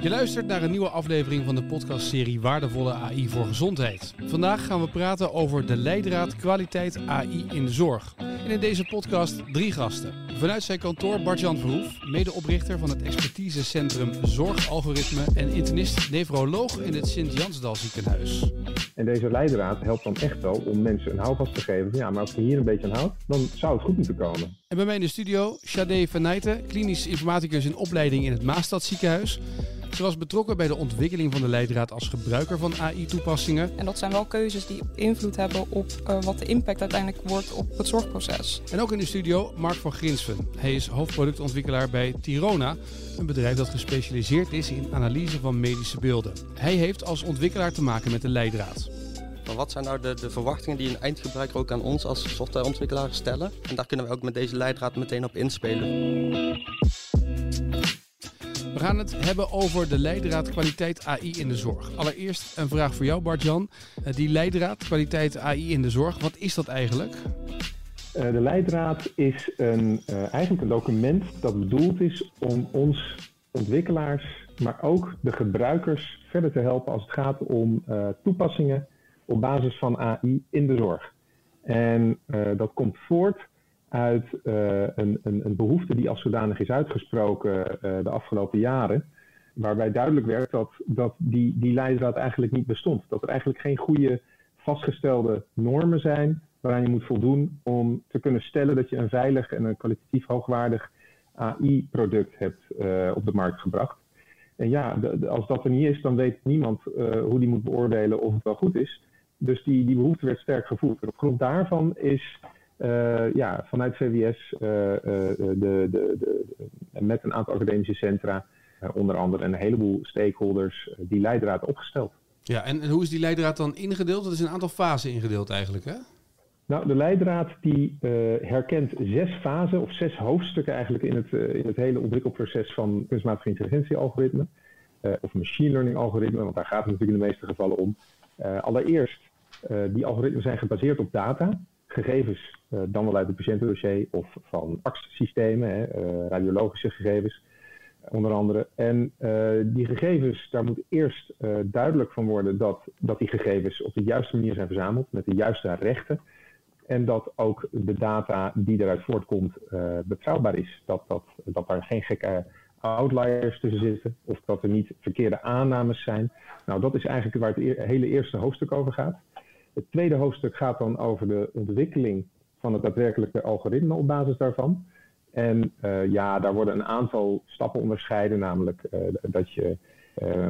Je luistert naar een nieuwe aflevering van de podcastserie Waardevolle AI voor Gezondheid. Vandaag gaan we praten over de Leidraad Kwaliteit AI in de zorg. En in deze podcast drie gasten. Vanuit zijn kantoor Bart-Jan Verhoef, medeoprichter van het expertisecentrum Zorgalgoritme en internist-nefroloog in het Sint-Jansdal ziekenhuis. En deze leidraad helpt dan echt wel om mensen een houvast te geven van ja, maar als je hier een beetje aan houdt, dan zou het goed moeten komen. En bij mij in de studio Shade van Nijten, klinisch informaticus in opleiding in het Maastad ziekenhuis. Ze was betrokken bij de ontwikkeling van de leidraad als gebruiker van AI-toepassingen. En dat zijn wel keuzes die invloed hebben op wat de impact uiteindelijk wordt op het zorgproces. En ook in de studio Mark van Grinsven. Hij is hoofdproductontwikkelaar bij Tirona, een bedrijf dat gespecialiseerd is in analyse van medische beelden. Hij heeft als ontwikkelaar te maken met de leidraad. Maar wat zijn nou de verwachtingen die een eindgebruiker ook aan ons als softwareontwikkelaar stellen? En daar kunnen we ook met deze leidraad meteen op inspelen. We gaan het hebben over de leidraad kwaliteit AI in de zorg. Allereerst een vraag voor jou, Bart-Jan. Die leidraad kwaliteit AI in de zorg, wat is dat eigenlijk? De leidraad is eigenlijk een document dat bedoeld is om ons ontwikkelaars, maar ook de gebruikers verder te helpen als het gaat om toepassingen op basis van AI in de zorg. En dat komt voort uit een behoefte die als zodanig is uitgesproken de afgelopen jaren, waarbij duidelijk werd dat die leidraad eigenlijk niet bestond. Dat er eigenlijk geen goede vastgestelde normen zijn waaraan je moet voldoen om te kunnen stellen dat je een veilig en een kwalitatief hoogwaardig AI-product hebt op de markt gebracht. En ja, als dat er niet is, dan weet niemand hoe die moet beoordelen of het wel goed is. Dus die behoefte werd sterk gevoeld. En op grond daarvan is vanuit VWS met een aantal academische centra, onder andere een heleboel stakeholders, die leidraad opgesteld. Ja, en hoe is die leidraad dan ingedeeld? Dat is een aantal fasen ingedeeld eigenlijk, hè? Nou, de leidraad die herkent 6 fasen of 6 hoofdstukken eigenlijk in het hele ontwikkelproces van kunstmatige intelligentie-algoritme. Of machine learning-algoritme, want daar gaat het natuurlijk in de meeste gevallen om. Allereerst, die algoritmen zijn gebaseerd op data. Gegevens, dan wel uit het patiëntendossier of van PACS-systemen, radiologische gegevens onder andere. En die gegevens, daar moet eerst duidelijk van worden dat die gegevens op de juiste manier zijn verzameld, met de juiste rechten. En dat ook de data die eruit voortkomt betrouwbaar is. Dat daar geen gekke outliers tussen zitten of dat er niet verkeerde aannames zijn. Nou, dat is eigenlijk waar het hele eerste hoofdstuk over gaat. Het tweede hoofdstuk gaat dan over de ontwikkeling van het daadwerkelijke algoritme op basis daarvan. En daar worden een aantal stappen onderscheiden, namelijk dat je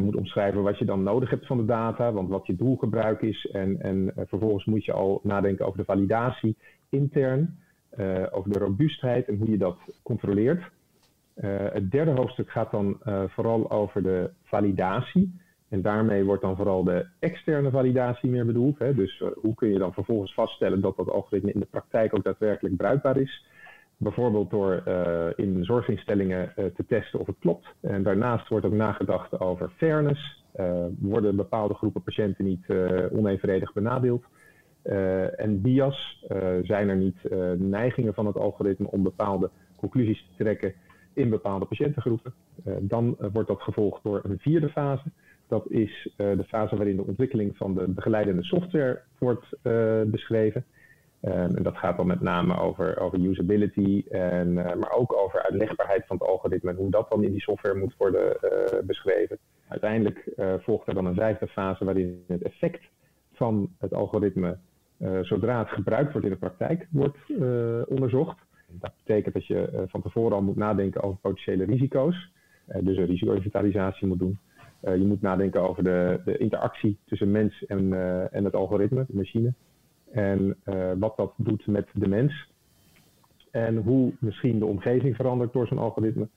moet omschrijven wat je dan nodig hebt van de data, want wat je doelgebruik is. En vervolgens moet je al nadenken over de validatie intern, over de robuustheid en hoe je dat controleert. Het derde hoofdstuk gaat dan vooral over de validatie. En daarmee wordt dan vooral de externe validatie meer bedoeld. Hè? Dus hoe kun je dan vervolgens vaststellen dat algoritme in de praktijk ook daadwerkelijk bruikbaar is. Bijvoorbeeld door in zorginstellingen te testen of het klopt. En daarnaast wordt ook nagedacht over fairness. Worden bepaalde groepen patiënten niet onevenredig benadeeld? En bias, zijn er niet neigingen van het algoritme om bepaalde conclusies te trekken in bepaalde patiëntengroepen? Dan wordt dat gevolgd door een vierde fase. Dat is de fase waarin de ontwikkeling van de begeleidende software wordt beschreven. En dat gaat dan met name over usability, maar ook over uitlegbaarheid van het algoritme en hoe dat dan in die software moet worden beschreven. Uiteindelijk volgt er dan een 5e fase waarin het effect van het algoritme, zodra het gebruikt wordt in de praktijk, wordt onderzocht. Dat betekent dat je van tevoren al moet nadenken over potentiële risico's, dus een risico-inventarisatie moet doen. Je moet nadenken over de interactie tussen mens en het algoritme, de machine. En wat dat doet met de mens. En hoe misschien de omgeving verandert door zo'n algoritme.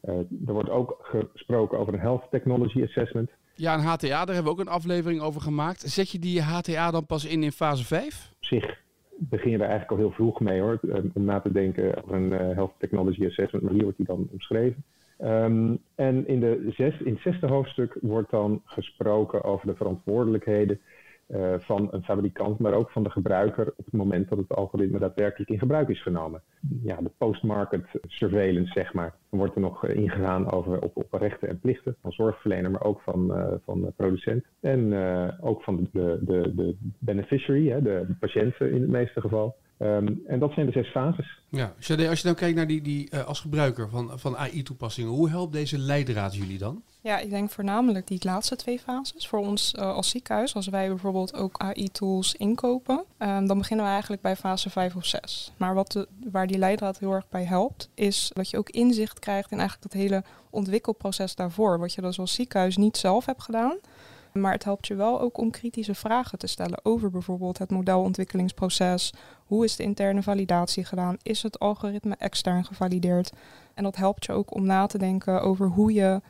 Er wordt ook gesproken over een health technology assessment. Ja, een HTA, daar hebben we ook een aflevering over gemaakt. Zet je die HTA dan pas in fase 5? Op zich begin je daar eigenlijk al heel vroeg mee, hoor. Om na te denken over een health technology assessment. Maar hier wordt die dan omschreven. En in het 6e hoofdstuk wordt dan gesproken over de verantwoordelijkheden van een fabrikant, maar ook van de gebruiker op het moment dat het algoritme daadwerkelijk in gebruik is genomen. Ja, de post-market surveillance, zeg maar, wordt er nog ingegaan over op rechten en plichten van zorgverlener, maar ook van de producent. En ook van de beneficiary, hè, de patiënten in het meeste geval. En dat zijn de 6 fases. Ja, Shade, als je nou kijkt naar die als gebruiker van AI-toepassingen, hoe helpt deze leidraad jullie dan? Ja, ik denk voornamelijk die laatste 2 fases. Voor ons als ziekenhuis, als wij bijvoorbeeld ook AI-tools inkopen, dan beginnen we eigenlijk bij fase 5 of 6. Maar waar die leidraad heel erg bij helpt, is dat je ook inzicht krijgt in eigenlijk dat hele ontwikkelproces daarvoor. Wat je dus als ziekenhuis niet zelf hebt gedaan. Maar het helpt je wel ook om kritische vragen te stellen over bijvoorbeeld het modelontwikkelingsproces. Hoe is de interne validatie gedaan? Is het algoritme extern gevalideerd? En dat helpt je ook om na te denken over hoe je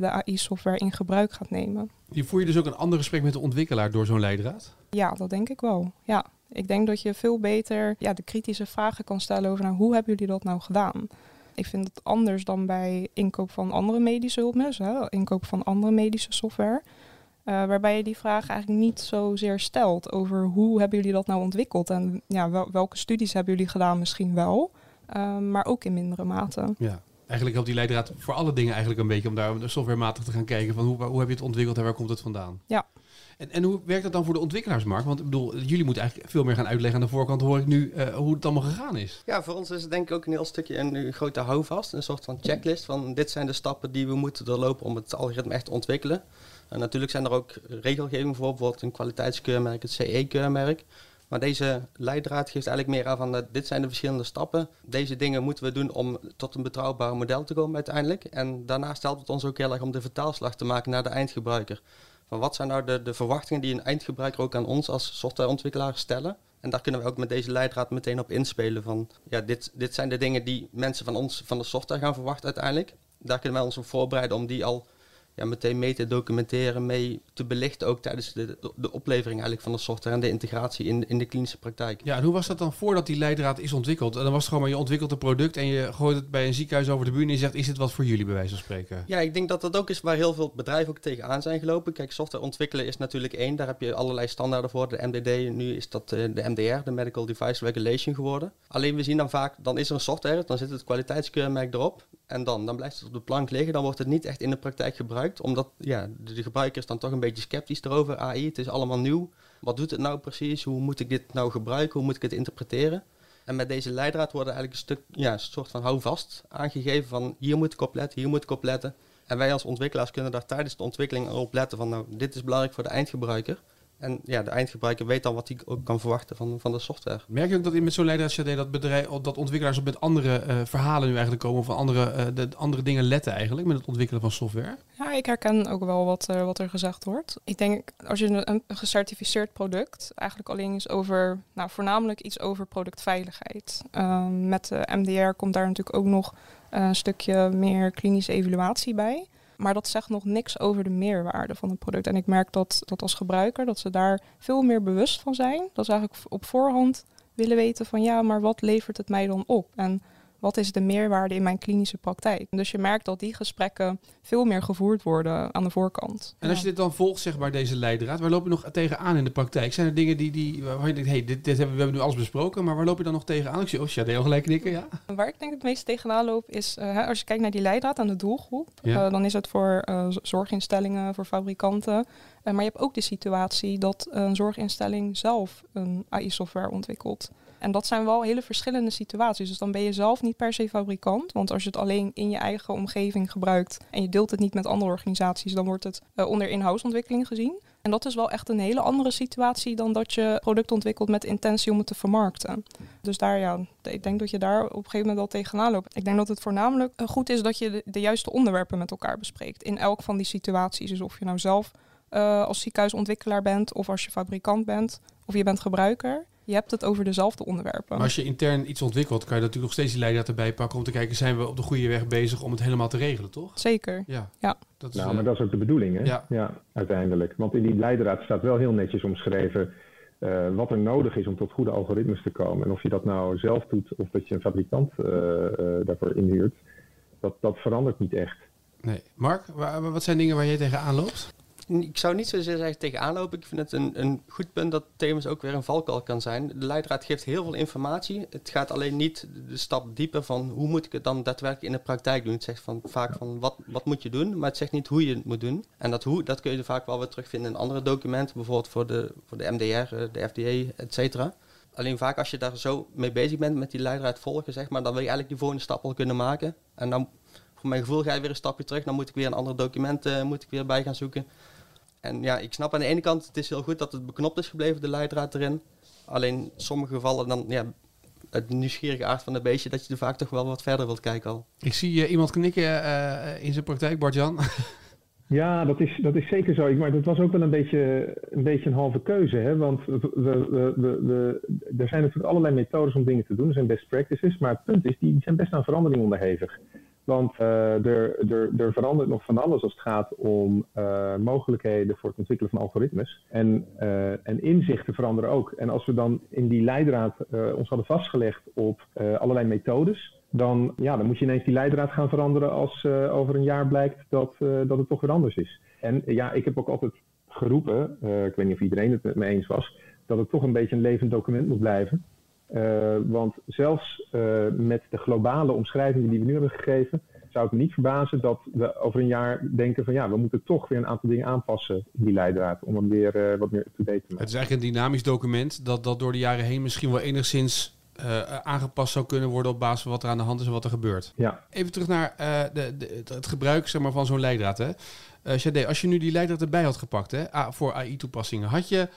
de AI-software in gebruik gaat nemen. Je voer je dus ook een ander gesprek met de ontwikkelaar door zo'n leidraad? Ja, dat denk ik wel. Ja. Ik denk dat je veel beter de kritische vragen kan stellen over hoe hebben jullie dat nou gedaan? Ik vind het anders dan bij inkoop van andere medische hulpmiddelen, inkoop van andere medische software. Waarbij je die vraag eigenlijk niet zozeer stelt over hoe hebben jullie dat nou ontwikkeld en welke studies hebben jullie gedaan misschien wel, maar ook in mindere mate. Ja, eigenlijk helpt die leidraad voor alle dingen eigenlijk een beetje om daar softwarematig te gaan kijken van hoe heb je het ontwikkeld en waar komt het vandaan? Ja. En hoe werkt dat dan voor de ontwikkelaarsmarkt? Want ik bedoel, jullie moeten eigenlijk veel meer gaan uitleggen aan de voorkant, hoor ik nu, hoe het allemaal gegaan is. Ja, voor ons is het denk ik ook een heel stukje een grote houvast, een soort van checklist van dit zijn de stappen die we moeten doorlopen om het algoritme echt te ontwikkelen. En natuurlijk zijn er ook regelgevingen voor, bijvoorbeeld een kwaliteitskeurmerk, het CE-keurmerk. Maar deze leidraad geeft eigenlijk meer aan van dit zijn de verschillende stappen. Deze dingen moeten we doen om tot een betrouwbaar model te komen uiteindelijk. En daarnaast helpt het ons ook heel erg om de vertaalslag te maken naar de eindgebruiker. Van wat zijn nou de verwachtingen die een eindgebruiker ook aan ons als softwareontwikkelaar stellen? En daar kunnen we ook met deze leidraad meteen op inspelen. Van dit zijn de dingen die mensen van ons, van de software gaan verwachten uiteindelijk. Daar kunnen wij ons op voorbereiden om die al meteen mee te documenteren, mee te belichten ook tijdens de oplevering eigenlijk van de software en de integratie in de klinische praktijk. Ja, en hoe was dat dan voordat die leidraad is ontwikkeld? En dan was het gewoon maar je ontwikkelt een product en je gooit het bij een ziekenhuis over de buur en je zegt, is dit wat voor jullie bij wijze van spreken? Ja, ik denk dat dat ook is waar heel veel bedrijven ook tegenaan zijn gelopen. Kijk, software ontwikkelen is natuurlijk één. Daar heb je allerlei standaarden voor. De MDD, nu is dat de MDR, de Medical Device Regulation geworden. Alleen we zien dan vaak, dan is er een software, dan zit het kwaliteitskeurmerk erop. En dan blijft het op de plank liggen. Dan wordt het niet echt in de praktijk gebruikt. Omdat de gebruiker is dan toch een beetje sceptisch erover. AI, het is allemaal nieuw. Wat doet het nou precies? Hoe moet ik dit nou gebruiken? Hoe moet ik het interpreteren? En met deze leidraad worden eigenlijk een soort van houvast aangegeven. Van hier moet ik op letten, hier moet ik op letten. En wij als ontwikkelaars kunnen daar tijdens de ontwikkeling op letten. Van dit is belangrijk voor de eindgebruiker. En de eindgebruiker weet dan wat hij ook kan verwachten van de software. Merk je ook dat met zo'n leidraad dat ontwikkelaars op met andere verhalen nu eigenlijk komen of andere dingen letten eigenlijk met het ontwikkelen van software? Ja, ik herken ook wel wat er gezegd wordt. Ik denk, als je een gecertificeerd product eigenlijk alleen is over, voornamelijk iets over productveiligheid. Met de MDR komt daar natuurlijk ook nog een stukje meer klinische evaluatie bij. Maar dat zegt nog niks over de meerwaarde van het product. En ik merk dat als gebruiker, dat ze daar veel meer bewust van zijn. Dat ze eigenlijk op voorhand willen weten van maar wat levert het mij dan op? En wat is de meerwaarde in mijn klinische praktijk? Dus je merkt dat die gesprekken veel meer gevoerd worden aan de voorkant. En als je dit dan volgt, zeg maar, deze leidraad, waar loop je nog tegenaan in de praktijk? Zijn er dingen waarvan je denkt, we hebben nu alles besproken, maar waar loop je dan nog tegenaan? Ik zie, Shade al gelijk knikken, ja. Waar ik denk het meest tegenaan loop is, als je kijkt naar die leidraad aan de doelgroep, dan is het voor zorginstellingen, voor fabrikanten. Maar je hebt ook de situatie dat een zorginstelling zelf een AI-software ontwikkelt. En dat zijn wel hele verschillende situaties. Dus dan ben je zelf niet per se fabrikant. Want als je het alleen in je eigen omgeving gebruikt en je deelt het niet met andere organisaties, dan wordt het onder in-house ontwikkeling gezien. En dat is wel echt een hele andere situatie dan dat je product ontwikkelt met intentie om het te vermarkten. Dus ik denk dat je daar op een gegeven moment wel tegenaan loopt. Ik denk dat het voornamelijk goed is dat je de juiste onderwerpen met elkaar bespreekt. In elk van die situaties. Dus of je nou zelf als ziekenhuisontwikkelaar bent of als je fabrikant bent of je bent gebruiker. Je hebt het over dezelfde onderwerpen. Maar als je intern iets ontwikkelt, kan je natuurlijk nog steeds die leidraad erbij pakken om te kijken, zijn we op de goede weg bezig om het helemaal te regelen, toch? Zeker, ja. Dat is, maar dat is ook de bedoeling, hè? Ja, uiteindelijk. Want in die leidraad staat wel heel netjes omschreven wat er nodig is om tot goede algoritmes te komen. En of je dat nou zelf doet of dat je een fabrikant daarvoor inhuurt, dat verandert niet echt. Nee. Mark, wat zijn dingen waar jij tegenaan loopt? ik zou niet zozeer zeggen tegenaan lopen. Ik vind het een goed punt dat thema's ook weer een valkuil kan zijn. De leidraad geeft heel veel informatie. Het gaat alleen niet de stap dieper van hoe moet ik het dan daadwerkelijk in de praktijk doen. Het zegt vaak van wat moet je doen, maar het zegt niet hoe je het moet doen. En dat hoe, dat kun je vaak wel weer terugvinden in andere documenten. Bijvoorbeeld voor de MDR, de FDA, et cetera. Alleen vaak als je daar zo mee bezig bent met die leidraad volgen, zeg maar, dan wil je eigenlijk die volgende stap al kunnen maken. En dan, voor mijn gevoel, ga je weer een stapje terug. Dan moet ik weer een ander document moet ik weer bij gaan zoeken. En ja, ik snap aan de ene kant, het is heel goed dat het beknopt is gebleven, de leidraad erin. Alleen in sommige gevallen dan, ja, het nieuwsgierige aard van het beestje, dat je er vaak toch wel wat verder wilt kijken al. Ik zie iemand knikken in zijn praktijk, Bart-Jan. Ja, dat is zeker zo. Maar dat was ook wel een beetje een halve keuze. Hè? Want er zijn natuurlijk allerlei methodes om dingen te doen. Er zijn best practices. Maar het punt is, die zijn best aan verandering onderhevig. Want er verandert nog van alles als het gaat om mogelijkheden voor het ontwikkelen van algoritmes. En inzichten veranderen ook. En als we dan in die leidraad ons hadden vastgelegd op allerlei methodes, dan moet je ineens die leidraad gaan veranderen als over een jaar blijkt dat het toch weer anders is. En ja, ik heb ook altijd geroepen, ik weet niet of iedereen het met me eens was, dat het toch een beetje een levend document moet blijven. Want zelfs met de globale omschrijvingen die we nu hebben gegeven, zou het me niet verbazen dat we over een jaar denken van ja, we moeten toch weer een aantal dingen aanpassen in die leidraad, om hem weer wat meer up-to-date te maken. Het is eigenlijk een dynamisch document dat door de jaren heen misschien wel enigszins aangepast zou kunnen worden op basis van wat er aan de hand is en wat er gebeurt. Ja. Even terug naar het gebruik, zeg maar, van zo'n leidraad. Hè? Shade, als je nu die leidraad erbij had gepakt, hè, voor AI-toepassingen, had je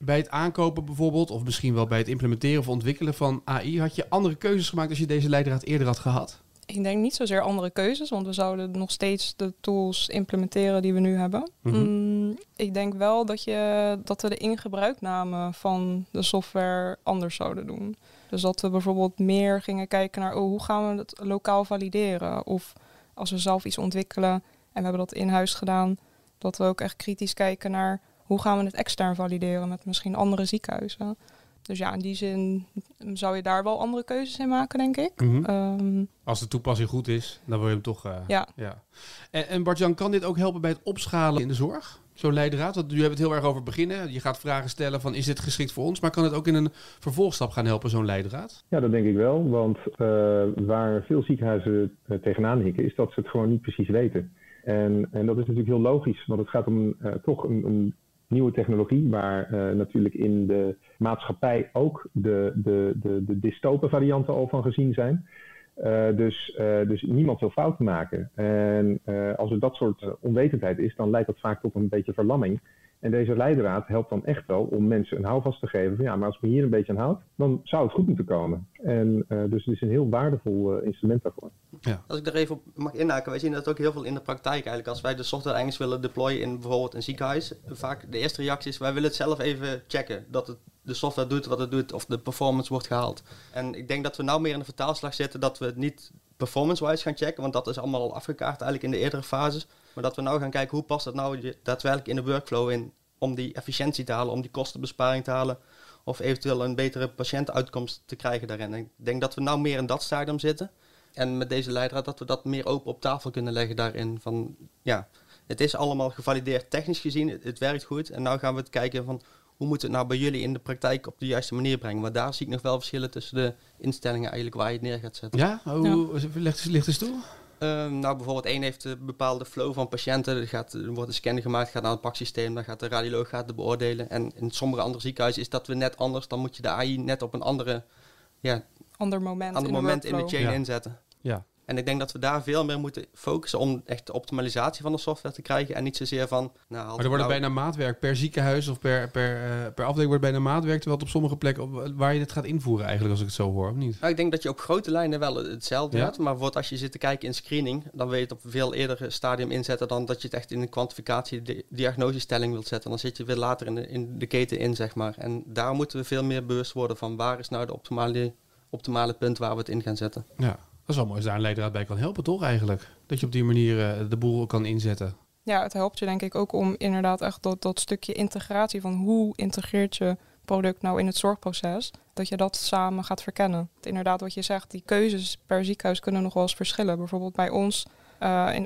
bij het aankopen bijvoorbeeld, of misschien wel bij het implementeren of ontwikkelen van AI, had je andere keuzes gemaakt als je deze leidraad eerder had gehad? Ik denk niet zozeer andere keuzes, want we zouden nog steeds de tools implementeren die we nu hebben. Mm-hmm. Ik denk wel dat we de ingebruikname van de software anders zouden doen. Dus dat we bijvoorbeeld meer gingen kijken naar hoe gaan we het lokaal valideren. Of als we zelf iets ontwikkelen en we hebben dat in huis gedaan, dat we ook echt kritisch kijken naar hoe gaan we het extern valideren met misschien andere ziekenhuizen. Dus ja, in die zin zou je daar wel andere keuzes in maken, denk ik. Mm-hmm. Als de toepassing goed is, dan wil je hem toch... Ja. En Bart-Jan, kan dit ook helpen bij het opschalen in de zorg? Zo'n leidraad, want nu hebben we het heel erg over beginnen. Je gaat vragen stellen van, is dit geschikt voor ons? Maar kan het ook in een vervolgstap gaan helpen, zo'n leidraad? Ja, dat denk ik wel. Want waar veel ziekenhuizen tegenaan hikken, is dat ze het gewoon niet precies weten. En dat is natuurlijk heel logisch, want het gaat om toch een nieuwe technologie, waar natuurlijk in de maatschappij ook de dystope varianten al van gezien zijn. Dus niemand wil fouten maken. En als er dat soort onwetendheid is, dan leidt dat vaak tot een beetje verlamming. En deze leidraad helpt dan echt wel om mensen een houvast te geven van ja, maar als we hier een beetje aan houdt, dan zou het goed moeten komen. En dus het is een heel waardevol instrument daarvoor. Ja. Als ik daar even op mag inhaken, wij zien dat ook heel veel in de praktijk eigenlijk. Als wij de software eigenlijk willen deployen in bijvoorbeeld een ziekenhuis, vaak de eerste reactie is, wij willen het zelf even checken, dat het de software doet wat het doet, of de performance wordt gehaald. En ik denk dat we nou meer in de vertaalslag zitten, dat we het niet performance-wise gaan checken, want dat is allemaal al afgekaart eigenlijk in de eerdere fases. Maar dat we nou gaan kijken, hoe past dat nou daadwerkelijk in de workflow in, om die efficiëntie te halen, om die kostenbesparing te halen, of eventueel een betere patiëntuitkomst te krijgen daarin. En ik denk dat we nou meer in dat stadium zitten. En met deze leidraad dat we dat meer open op tafel kunnen leggen daarin. Van ja, het is allemaal gevalideerd technisch gezien, het werkt goed. En nou gaan we het kijken van, hoe moeten we het nou bij jullie in de praktijk op de juiste manier brengen? Want daar zie ik nog wel verschillen tussen de instellingen eigenlijk waar je het neer gaat zetten. Ja? Ligt eens toe? Nou, bijvoorbeeld één heeft een bepaalde flow van patiënten. Er wordt een scan gemaakt, gaat naar het PACS-systeem, dan gaat de radioloog het beoordelen. En in sommige andere ziekenhuizen is dat weer net anders. Dan moet je de AI net op een ander moment in de chain inzetten. Ja. En ik denk dat we daar veel meer moeten focussen om echt de optimalisatie van de software te krijgen. En niet zozeer van... maar er wordt bijna maatwerk per ziekenhuis of per afdeling wordt bijna maatwerk. Terwijl het op sommige plekken waar je dit gaat invoeren eigenlijk, als ik het zo hoor, of niet? Nou, ik denk dat je op grote lijnen wel hetzelfde hebt. Maar wordt als je zit te kijken in screening, dan wil je het op een veel eerder stadium inzetten dan dat je het echt in een kwantificatie, diagnosestelling wilt zetten. Dan zit je weer later in de keten in, zeg maar. En daar moeten we veel meer bewust worden van, waar is nou de optimale punt waar we het in gaan zetten. Ja. Dat is wel mooi als daar een leidraad bij kan helpen, toch eigenlijk? Dat je op die manier de boel kan inzetten. Ja, het helpt je denk ik ook om inderdaad echt dat stukje integratie van hoe integreert je product nou in het zorgproces, dat je dat samen gaat verkennen. Inderdaad wat je zegt, die keuzes per ziekenhuis kunnen nog wel eens verschillen. Bijvoorbeeld bij ons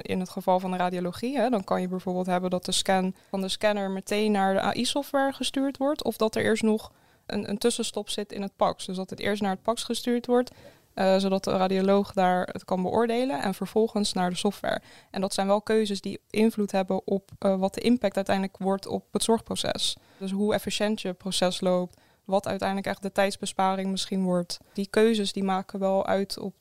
In het geval van de radiologie, hè, dan kan je bijvoorbeeld hebben dat de scan van de scanner meteen naar de AI-software gestuurd wordt. Of dat er eerst nog een tussenstop zit in het PACS. Dus dat het eerst naar het PACS gestuurd wordt, zodat de radioloog daar het kan beoordelen en vervolgens naar de software. En dat zijn wel keuzes die invloed hebben op wat de impact uiteindelijk wordt op het zorgproces. Dus hoe efficiënt je proces loopt, wat uiteindelijk echt de tijdsbesparing misschien wordt. Die keuzes die maken wel uit op,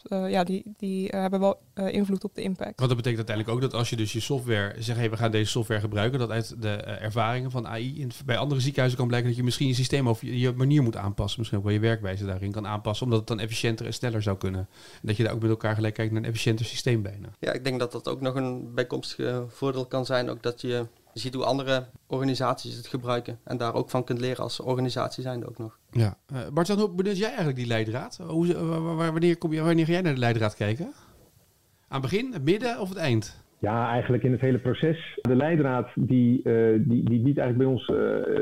hebben wel invloed op de impact. Want dat betekent uiteindelijk ook dat als je dus je software zegt, hey, we gaan deze software gebruiken, dat uit de ervaringen van AI bij andere ziekenhuizen kan blijken dat je misschien je systeem of je manier moet aanpassen, misschien ook wel je werkwijze daarin kan aanpassen, omdat het dan efficiënter en sneller zou kunnen. En dat je daar ook met elkaar gelijk kijkt naar een efficiënter systeem bijna. Ja, ik denk dat dat ook nog een bijkomstig voordeel kan zijn, ook dat je ziet hoe andere organisaties het gebruiken en daar ook van kunt leren als organisatie zijnde ook nog. Ja. Bart-Jan, hoe benut jij eigenlijk die leidraad? Wanneer ga jij naar de leidraad kijken? Aan het begin, het midden of het eind? Ja, eigenlijk in het hele proces. De leidraad die biedt eigenlijk bij ons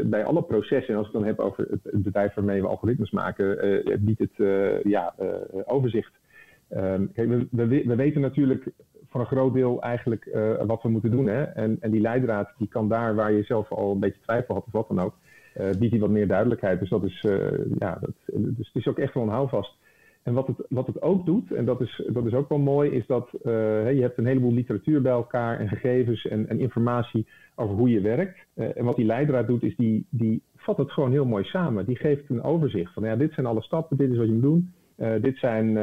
bij alle processen, en als ik het dan heb over het bedrijf waarmee we algoritmes maken, biedt het overzicht. Kijk, we weten natuurlijk voor een groot deel eigenlijk wat we moeten doen. Hè? En die leidraad die kan daar waar je zelf al een beetje twijfel had of wat dan ook, biedt die wat meer duidelijkheid. Dus dat is, dus het is ook echt wel een houvast. En wat het ook doet, en dat is ook wel mooi, is dat je hebt een heleboel literatuur bij elkaar en gegevens en informatie over hoe je werkt. En wat die leidraad doet, is die vat het gewoon heel mooi samen. Die geeft een overzicht van, ja, dit zijn alle stappen, dit is wat je moet doen. Dit zijn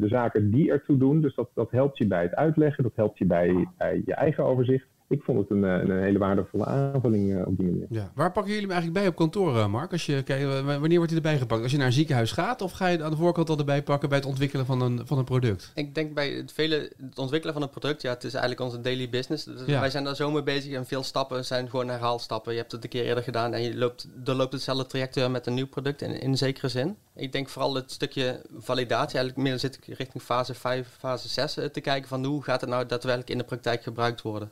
de zaken die ertoe doen. Dus dat helpt je bij het uitleggen. Dat helpt je bij je eigen overzicht. Ik vond het een hele waardevolle aanvulling op die manier. Ja. Waar pakken jullie hem eigenlijk bij op kantoor, Mark? Als je, wanneer wordt hij erbij gepakt? Als je naar een ziekenhuis gaat, of ga je aan de voorkant al erbij pakken bij het ontwikkelen van een product? Ik denk bij het ontwikkelen van een product, ja, het is eigenlijk onze daily business. Dus ja. Wij zijn daar zo mee bezig en veel stappen zijn gewoon herhaalstappen. Je hebt het een keer eerder gedaan en doorloopt hetzelfde traject met een nieuw product in zekere zin. Ik denk vooral het stukje validatie. Eigenlijk meer zit ik richting fase 5, fase 6 te kijken van hoe gaat het nou daadwerkelijk in de praktijk gebruikt worden?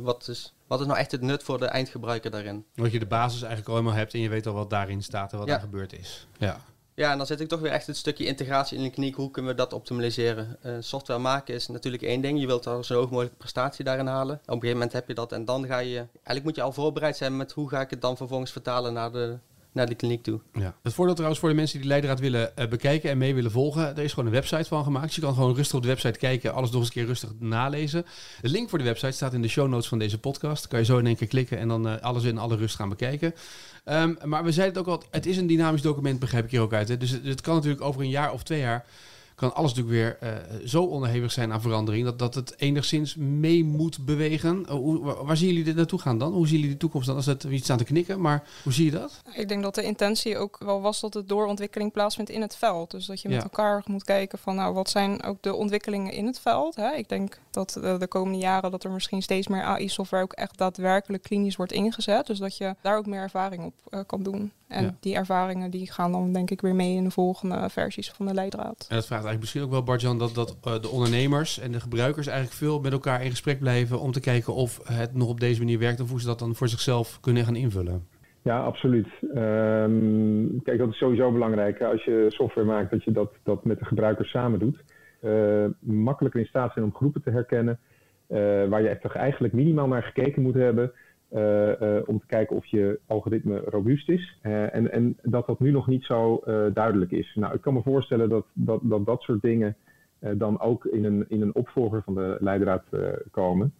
Wat is nou echt het nut voor de eindgebruiker daarin? Want je de basis eigenlijk al helemaal hebt en je weet al wat daarin staat en wat daar gebeurd is. Ja. Ja, en dan zit ik toch weer echt het stukje integratie in de kliniek. Hoe kunnen we dat optimaliseren? Software maken is natuurlijk één ding. Je wilt daar zo hoog mogelijk prestatie daarin halen. Op een gegeven moment heb je dat en dan eigenlijk moet je al voorbereid zijn met hoe ga ik het dan vervolgens vertalen naar de kliniek toe. Ja. Het voordeel trouwens voor de mensen die de leidraad willen bekijken en mee willen volgen, er is gewoon een website van gemaakt. Dus je kan gewoon rustig op de website kijken, alles nog eens een keer rustig nalezen. De link voor de website staat in de show notes van deze podcast. Kan je zo in één keer klikken en dan alles in alle rust gaan bekijken. Maar we zeiden het ook al, het is een dynamisch document, begrijp ik hier ook uit. Hè? Dus het kan natuurlijk over een jaar of 2 jaar, kan alles natuurlijk weer zo onderhevig zijn aan verandering, dat het enigszins mee moet bewegen. Waar zien jullie dit naartoe gaan dan? Hoe zien jullie de toekomst dan? Als het iets aan te knikken, maar hoe zie je dat? Ik denk dat de intentie ook wel was dat het doorontwikkeling plaatsvindt in het veld. Dus dat je met elkaar moet kijken van, nou, wat zijn ook de ontwikkelingen in het veld? Hè? Ik denk dat de komende jaren dat er misschien steeds meer AI-software ook echt daadwerkelijk klinisch wordt ingezet. Dus dat je daar ook meer ervaring op kan doen. En die ervaringen die gaan dan denk ik weer mee in de volgende versies van de leidraad. En dat vraagt eigenlijk misschien ook wel, Bart-Jan, dat de ondernemers en de gebruikers eigenlijk veel met elkaar in gesprek blijven om te kijken of het nog op deze manier werkt of hoe ze dat dan voor zichzelf kunnen gaan invullen. Ja, absoluut. Kijk, dat is sowieso belangrijk. Als je software maakt, dat je dat met de gebruikers samen doet. Makkelijker in staat zijn om groepen te herkennen, waar je echt toch eigenlijk minimaal naar gekeken moet hebben. Om te kijken of je algoritme robuust is. En dat nu nog niet zo duidelijk is. Nou, ik kan me voorstellen dat soort dingen dan ook in een opvolger van de leidraad komen.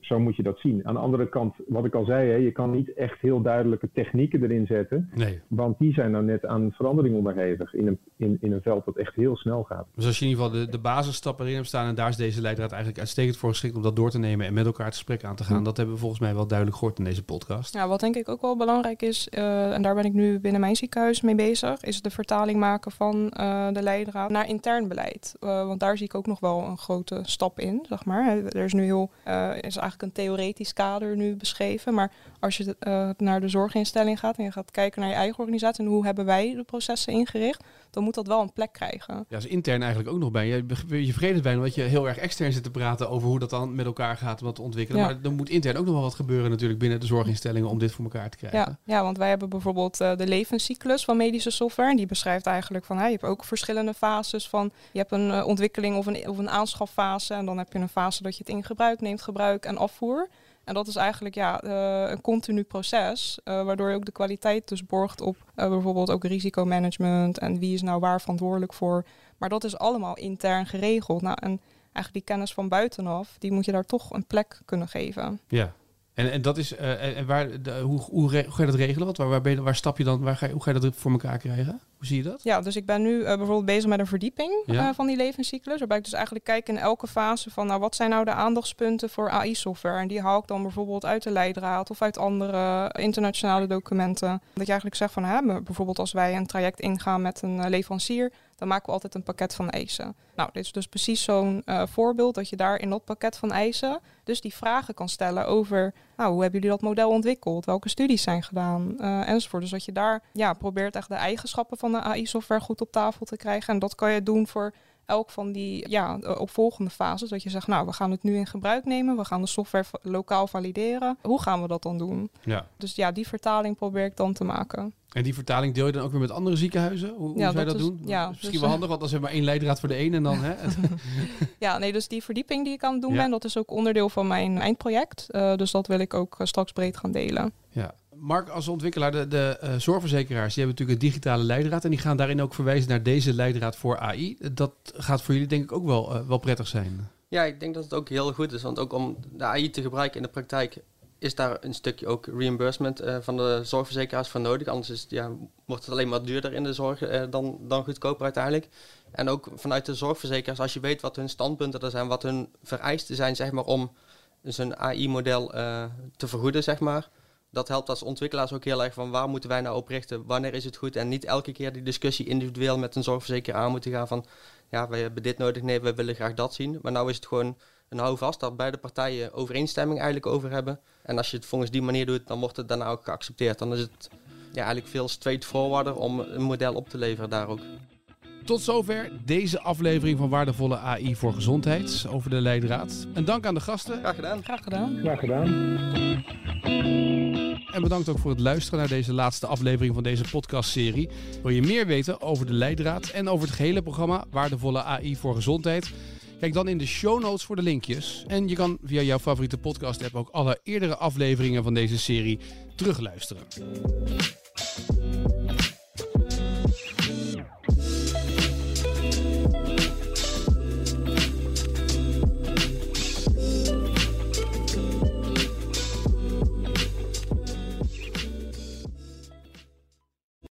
Zo moet je dat zien. Aan de andere kant, wat ik al zei, hè, je kan niet echt heel duidelijke technieken erin zetten. Nee. Want die zijn nou net aan verandering onderhevig in een veld dat echt heel snel gaat. Dus als je in ieder geval de basisstappen erin hebt staan en daar is deze leidraad eigenlijk uitstekend voor geschikt om dat door te nemen en met elkaar het gesprek aan te gaan. Dat hebben we volgens mij wel duidelijk gehoord in deze podcast. Ja, wat denk ik ook wel belangrijk is, en daar ben ik nu binnen mijn ziekenhuis mee bezig, is de vertaling maken van de leidraad naar intern beleid. Want daar zie ik ook nog wel een grote stap in, zeg maar. Er is nu heel is eigenlijk een theoretisch kader nu beschreven. Maar als je naar de zorginstelling gaat en je gaat kijken naar je eigen organisatie en hoe hebben wij de processen ingericht, dan moet dat wel een plek krijgen. Ja, dat is intern eigenlijk ook nog bij. Je vergeet het bijna, omdat je heel erg extern zit te praten over hoe dat dan met elkaar gaat om dat te ontwikkelen. Ja. Maar er moet intern ook nog wel wat gebeuren natuurlijk binnen de zorginstellingen om dit voor elkaar te krijgen. Ja, want wij hebben bijvoorbeeld de levenscyclus van medische software. En die beschrijft eigenlijk van, je hebt ook verschillende fases van, je hebt een ontwikkeling of een aanschaffase. En dan heb je een fase dat je het in gebruik neemt, gebruik en afvoer. En dat is eigenlijk een continu proces, waardoor je ook de kwaliteit dus borgt op bijvoorbeeld ook risicomanagement en wie is nou waar verantwoordelijk voor. Maar dat is allemaal intern geregeld. Nou, en eigenlijk die kennis van buitenaf, die moet je daar toch een plek kunnen geven. Ja, en dat is, hoe ga je dat regelen? Hoe ga je dat voor elkaar krijgen? Hoe zie je dat? Ja, dus ik ben nu bijvoorbeeld bezig met een verdieping van die levenscyclus. Waarbij ik dus eigenlijk kijk in elke fase van, wat zijn nou de aandachtspunten voor AI-software? En die haal ik dan bijvoorbeeld uit de Leidraad of uit andere internationale documenten. Dat je eigenlijk zegt van, bijvoorbeeld als wij een traject ingaan met een leverancier, dan maken we altijd een pakket van eisen. Nou, dit is dus precies zo'n voorbeeld dat je daar in dat pakket van eisen dus die vragen kan stellen over, hoe hebben jullie dat model ontwikkeld? Welke studies zijn gedaan? Enzovoort. Dus dat je daar probeert echt de eigenschappen van de AI-software goed op tafel te krijgen. En dat kan je doen voor elk van die opvolgende fases. Dat je zegt, we gaan het nu in gebruik nemen. We gaan de software lokaal valideren. Hoe gaan we dat dan doen? Ja. Dus die vertaling probeer ik dan te maken. En die vertaling deel je dan ook weer met andere ziekenhuizen? Hoe zou je dat doen? Ja, misschien wel handig, want dan hebben we maar één leidraad voor de ene en dan... dus die verdieping die ik aan het doen ben, dat is ook onderdeel van mijn eindproject. Dus dat wil ik ook straks breed gaan delen. Ja. Mark, als ontwikkelaar, de zorgverzekeraars, die hebben natuurlijk een digitale leidraad en die gaan daarin ook verwijzen naar deze leidraad voor AI. Dat gaat voor jullie denk ik ook wel prettig zijn. Ja, ik denk dat het ook heel goed is, want ook om de AI te gebruiken in de praktijk is daar een stukje ook reimbursement van de zorgverzekeraars voor nodig. Anders is, wordt het alleen maar duurder in de zorg dan goedkoper uiteindelijk. En ook vanuit de zorgverzekeraars, als je weet wat hun standpunten er zijn, wat hun vereisten zijn, zeg maar, om zo'n AI-model te vergoeden, zeg maar. Dat helpt als ontwikkelaars ook heel erg van waar moeten wij nou op richten, wanneer is het goed en niet elke keer die discussie individueel met een zorgverzekeraar aan moeten gaan van wij hebben dit nodig, nee, we willen graag dat zien. Maar nou is het gewoon een houvast dat beide partijen overeenstemming eigenlijk over hebben. En als je het volgens die manier doet, dan wordt het daarna ook geaccepteerd. Dan is het eigenlijk veel straightforwarder om een model op te leveren daar ook. Tot zover deze aflevering van Waardevolle AI voor Gezondheid over de Leidraad. Een dank aan de gasten. Graag gedaan. Graag gedaan. Graag gedaan. En bedankt ook voor het luisteren naar deze laatste aflevering van deze podcastserie. Wil je meer weten over de Leidraad en over het gehele programma Waardevolle AI voor Gezondheid? Kijk dan in de show notes voor de linkjes. En je kan via jouw favoriete podcast app ook alle eerdere afleveringen van deze serie terugluisteren.